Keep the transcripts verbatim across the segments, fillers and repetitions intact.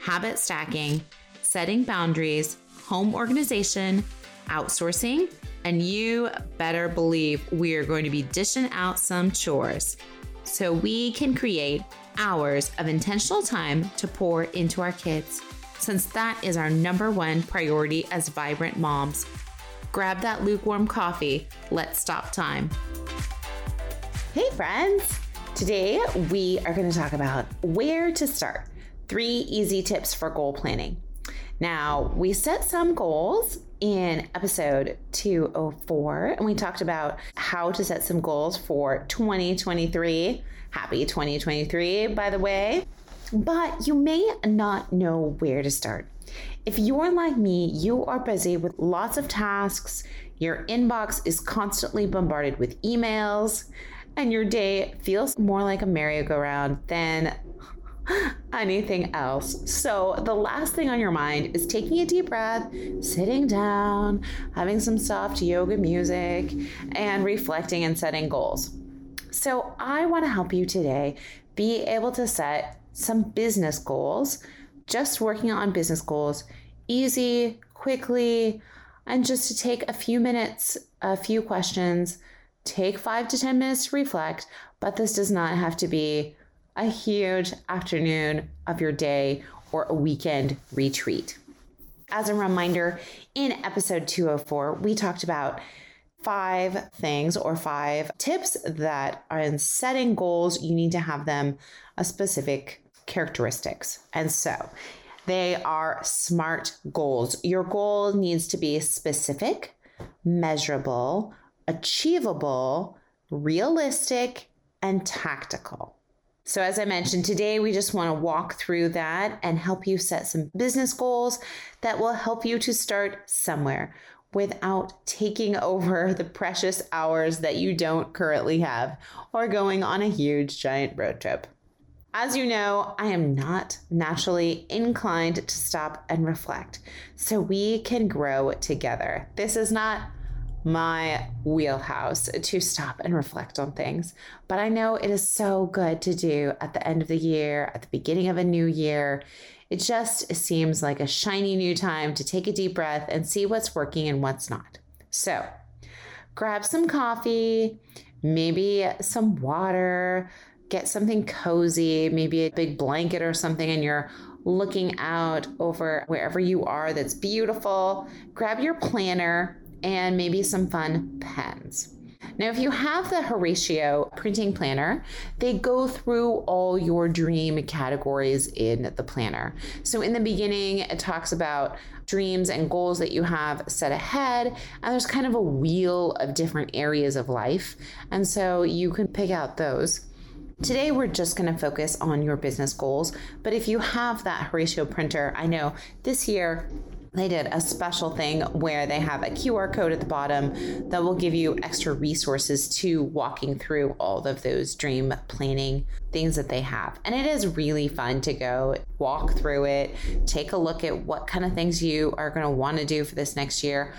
habit stacking, setting boundaries, home organization, outsourcing, and you better believe we are going to be dishing out some chores so we can create hours of intentional time to pour into our kids, since that is our number one priority as vibrant moms. Grab that lukewarm coffee. Let's stop time. Hey friends, today we are going to talk about where to start. Three easy tips for goal planning. Now, we set some goals in episode two oh four, and we talked about how to set some goals for twenty twenty-three. Happy twenty twenty-three, by the way. But you may not know where to start. If you're like me, you are busy with lots of tasks, your inbox is constantly bombarded with emails, and your day feels more like a merry-go-round than anything else. So the last thing on your mind is taking a deep breath, sitting down, having some soft yoga music, and reflecting and setting goals. So I want to help you today be able to set some business goals, just working on business goals, easy, quickly, and just to take a few minutes, a few questions, take five to ten minutes to reflect, but this does not have to be a huge afternoon of your day or a weekend retreat. As a reminder, in episode two oh four, we talked about five things or five tips that are in setting goals. You need to have them a specific characteristics. And so they are SMART goals. Your goal needs to be specific, measurable, achievable, realistic, and tactical. So as I mentioned, today we just want to walk through that and help you set some business goals that will help you to start somewhere without taking over the precious hours that you don't currently have or going on a huge giant road trip. As you know, I am not naturally inclined to stop and reflect, so we can grow together. This is not my wheelhouse to stop and reflect on things, but I know it is so good to do at the end of the year, at the beginning of a new year. It just seems like a shiny new time to take a deep breath and see what's working and what's not. So grab some coffee, maybe some water, get something cozy, maybe a big blanket or something, and you're looking out over wherever you are that's beautiful. Grab your planner and maybe some fun pens. Now, if you have the Horatio printing planner, they go through all your dream categories in the planner. So in the beginning, it talks about dreams and goals that you have set ahead, and there's kind of a wheel of different areas of life. And so you can pick out those. Today, we're just going to focus on your business goals. But if you have that Horatio printer, I know this year, they did a special thing where they have a Q R code at the bottom that will give you extra resources to walking through all of those dream planning things that they have. And it is really fun to go walk through it, take a look at what kind of things you are going to want to do for this next year,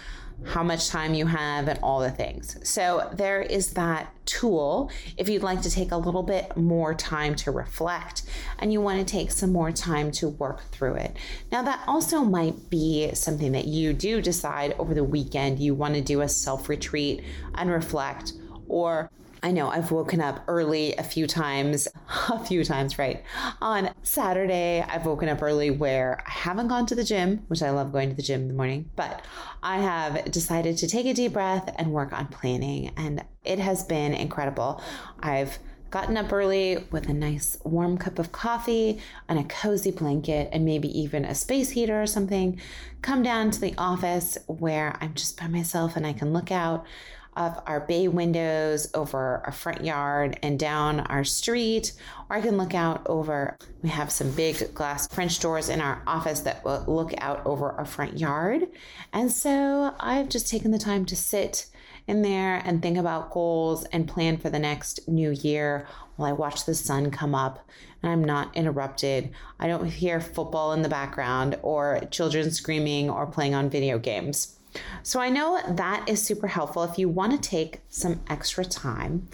how much time you have, and all the things. So there is that tool if you'd like to take a little bit more time to reflect and you want to take some more time to work through it. Now, that also might be something that you do decide over the weekend. You want to do a self-retreat and reflect, or I know I've woken up early a few times, a few times, right? On Saturday, I've woken up early where I haven't gone to the gym, which I love going to the gym in the morning, but I have decided to take a deep breath and work on planning. And it has been incredible. I've gotten up early with a nice warm cup of coffee and a cozy blanket and maybe even a space heater or something, come down to the office where I'm just by myself and I can look out of our bay windows over our front yard and down our street, or I can look out over, we have some big glass French doors in our office that will look out over our front yard. And so I've just taken the time to sit in there and think about goals and plan for the next new year while I watch the sun come up and I'm not interrupted. I don't hear football in the background or children screaming or playing on video games. So I know that is super helpful if you want to take some extra time.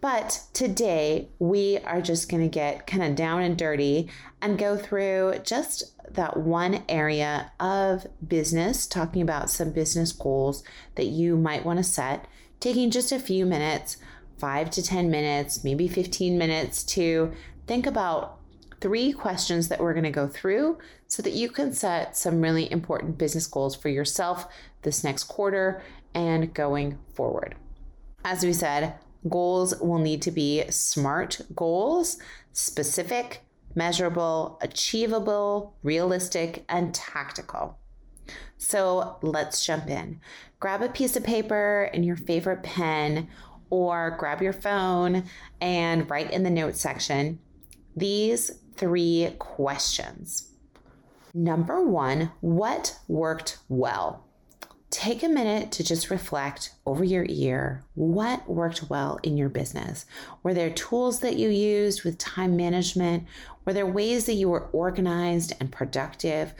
But today we are just going to get kind of down and dirty and go through just that one area of business, talking about some business goals that you might want to set, taking just a few minutes, five to ten minutes, maybe fifteen minutes to think about three questions that we're going to go through so that you can set some really important business goals for yourself this next quarter and going forward. As we said, goals will need to be SMART goals: specific, measurable, achievable, realistic, and tactical. So let's jump in. Grab a piece of paper and your favorite pen, or grab your phone and write in the notes section these three questions. Number one, what worked well? Take a minute to just reflect over your year. What worked well in your business? Were there tools that you used with time management? Were there ways that you were organized and productive?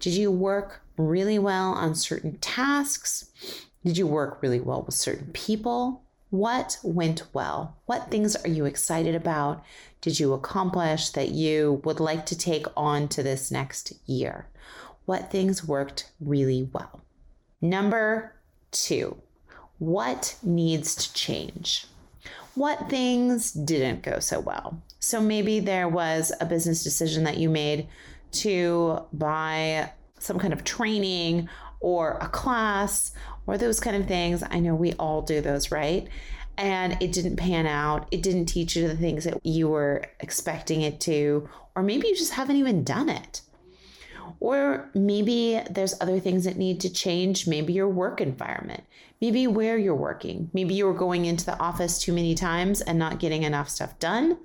Did you work really well on certain tasks? Did you work really well with certain people? What went well? What things are you excited about? Did you accomplish that you would like to take on to this next year? What things worked really well? Number two, what needs to change? What things didn't go so well? So maybe there was a business decision that you made to buy some kind of training or a class or those kind of things. I know we all do those, right? And it didn't pan out. It didn't teach you the things that you were expecting it to, or maybe you just haven't even done it. Or maybe there's other things that need to change. Maybe your work environment, maybe where you're working. Maybe you were going into the office too many times and not getting enough stuff done.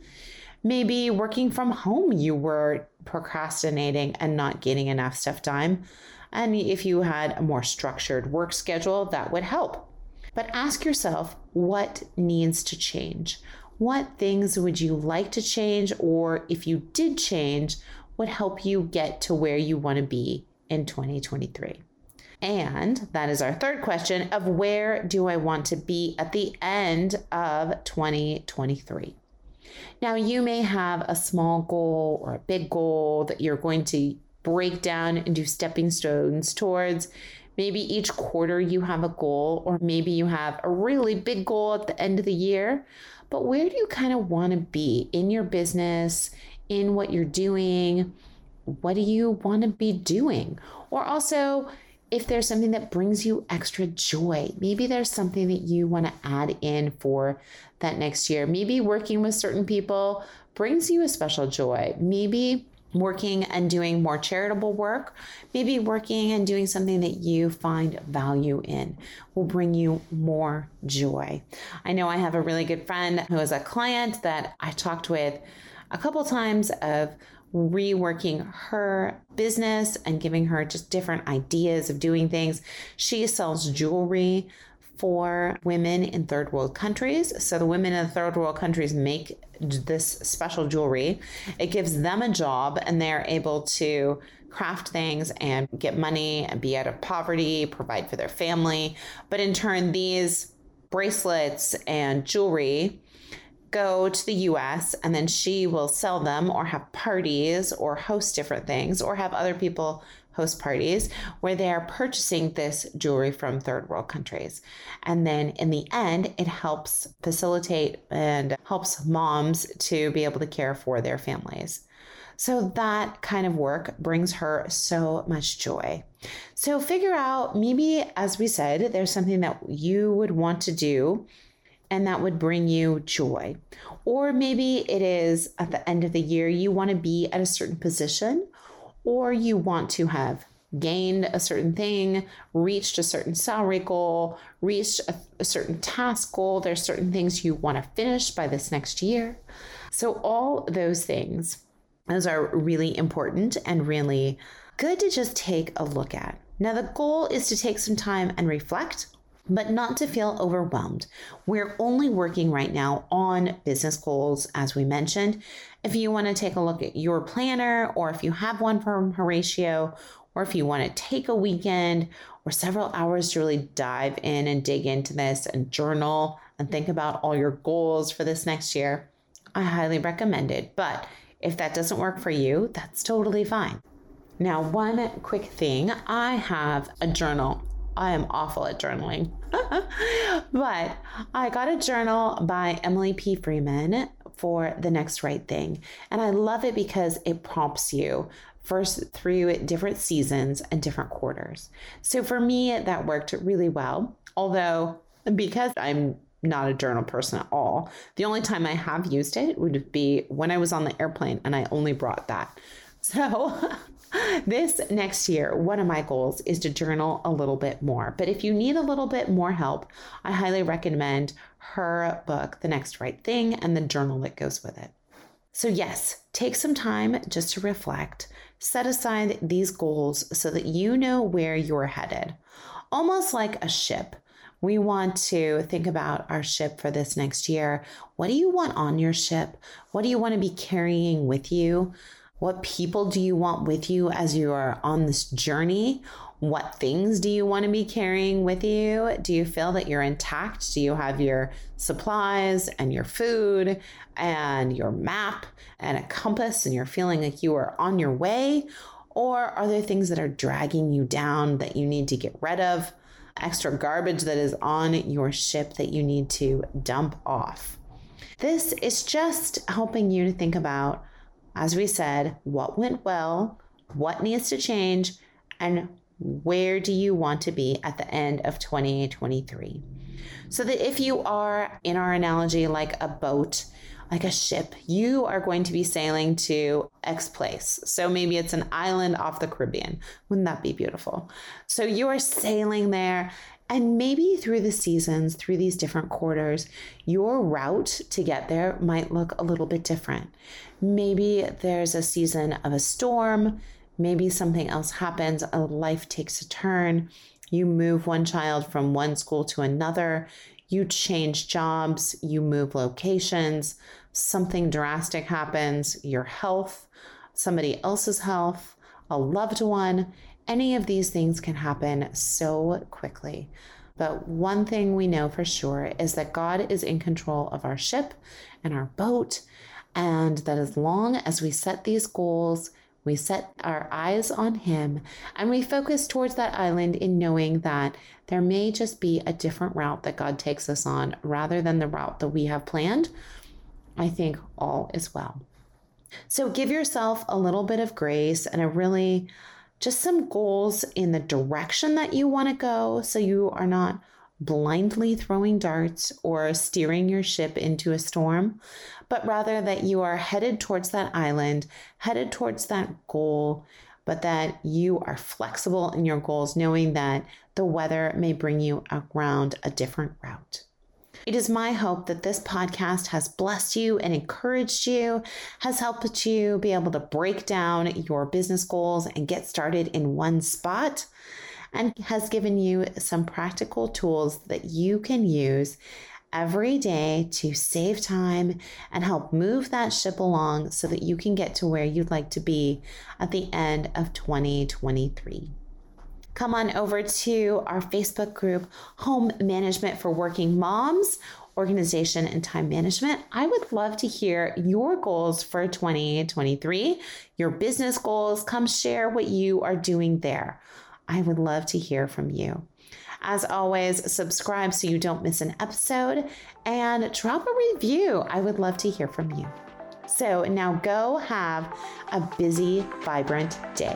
Maybe working from home, you were procrastinating and not getting enough stuff done. And if you had a more structured work schedule, that would help. But ask yourself, what needs to change? What things would you like to change? Or if you did change, would help you get to where you want to be in twenty twenty-three. And that is our third question of where do I want to be at the end of twenty twenty-three? Now, you may have a small goal or a big goal that you're going to break down and do stepping stones towards. Maybe each quarter you have a goal, or maybe you have a really big goal at the end of the year. But where do you kind of want to be in your business, in what you're doing? What do you want to be doing? Or also, if there's something that brings you extra joy, maybe there's something that you want to add in for that next year. Maybe working with certain people brings you a special joy. Maybe working and doing more charitable work, maybe working and doing something that you find value in will bring you more joy. I know I have a really good friend who is a client that I talked with a couple times of reworking her business and giving her just different ideas of doing things. She sells jewelry for women in third world countries. So the women in the third world countries make this special jewelry. It gives them a job and they're able to craft things and get money and be out of poverty, provide for their family. But in turn, these bracelets and jewelry go to the U S and then she will sell them or have parties or host different things or have other people host parties where they are purchasing this jewelry from third world countries. And then in the end, it helps facilitate and helps moms to be able to care for their families. So that kind of work brings her so much joy. So figure out, maybe, as we said, there's something that you would want to do and that would bring you joy. Or maybe it is at the end of the year, you want to be at a certain position, or you want to have gained a certain thing, reached a certain salary goal, reached a, a certain task goal. There's certain things you want to finish by this next year. So all those things, those are really important and really good to just take a look at. Now, the goal is to take some time and reflect, but not to feel overwhelmed. We're only working right now on business goals, as we mentioned. If you want to take a look at your planner, or if you have one from Horatio, or if you want to take a weekend or several hours to really dive in and dig into this and journal and think about all your goals for this next year, I highly recommend it. But if that doesn't work for you, that's totally fine. Now, one quick thing, I have a journal. I am awful at journaling, but I got a journal by Emily P. Freeman for The Next Right Thing. And I love it because it prompts you first through different seasons and different quarters. So for me, that worked really well. Although, because I'm not a journal person at all, the only time I have used it would be when I was on the airplane, and I only brought that. So this next year, one of my goals is to journal a little bit more. But if you need a little bit more help, I highly recommend her book, The Next Right Thing, and the journal that goes with it. So yes, take some time just to reflect. Set aside these goals so that you know where you're headed. Almost like a ship. We want to think about our ship for this next year. What do you want on your ship? What do you want to be carrying with you? What people do you want with you as you are on this journey? What things do you want to be carrying with you? Do you feel that you're intact? Do you have your supplies and your food and your map and a compass, and you're feeling like you are on your way? Or are there things that are dragging you down that you need to get rid of? Extra garbage that is on your ship that you need to dump off? This is just helping you to think about, as we said, what went well, what needs to change, and where do you want to be at the end of twenty twenty-three? So that if you are, in our analogy, like a boat, like a ship, you are going to be sailing to X place. So maybe it's an island off the Caribbean. Wouldn't that be beautiful? So you are sailing there. And maybe through the seasons, through these different quarters, your route to get there might look a little bit different. Maybe there's a season of a storm. Maybe something else happens. A life takes a turn. You move one child from one school to another. You change jobs. You move locations. Something drastic happens. Your health, somebody else's health, a loved one. Any of these things can happen so quickly. But one thing we know for sure is that God is in control of our ship and our boat, and that as long as we set these goals, we set our eyes on Him, and we focus towards that island in knowing that there may just be a different route that God takes us on rather than the route that we have planned, I think all is well. So give yourself a little bit of grace and a really... just some goals in the direction that you want to go, so you are not blindly throwing darts or steering your ship into a storm, but rather that you are headed towards that island, headed towards that goal, but that you are flexible in your goals, knowing that the weather may bring you around a different route. It is my hope that this podcast has blessed you and encouraged you, has helped you be able to break down your business goals and get started in one spot, and has given you some practical tools that you can use every day to save time and help move that ship along so that you can get to where you'd like to be at the end of twenty twenty-three. Come on over to our Facebook group, Home Management for Working Moms, Organization and Time Management. I would love to hear your goals for twenty twenty-three, your business goals. Come share what you are doing there. I would love to hear from you. As always, subscribe so you don't miss an episode and drop a review. I would love to hear from you. So now go have a busy, vibrant day.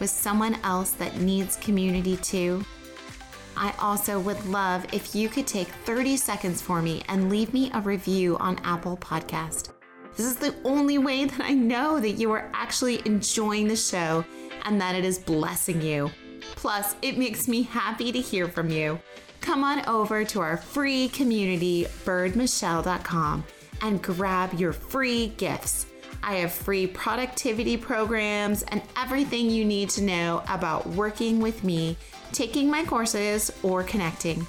with someone else that needs community too? I also would love if you could take thirty seconds for me and leave me a review on Apple Podcast. This is the only way that I know that you are actually enjoying the show and that it is blessing you. Plus, it makes me happy to hear from you. Come on over to our free community, byrd michelle dot com, and grab your free gifts. I have free productivity programs and everything you need to know about working with me, taking my courses, or connecting.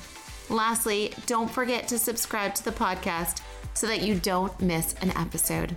Lastly, don't forget to subscribe to the podcast so that you don't miss an episode.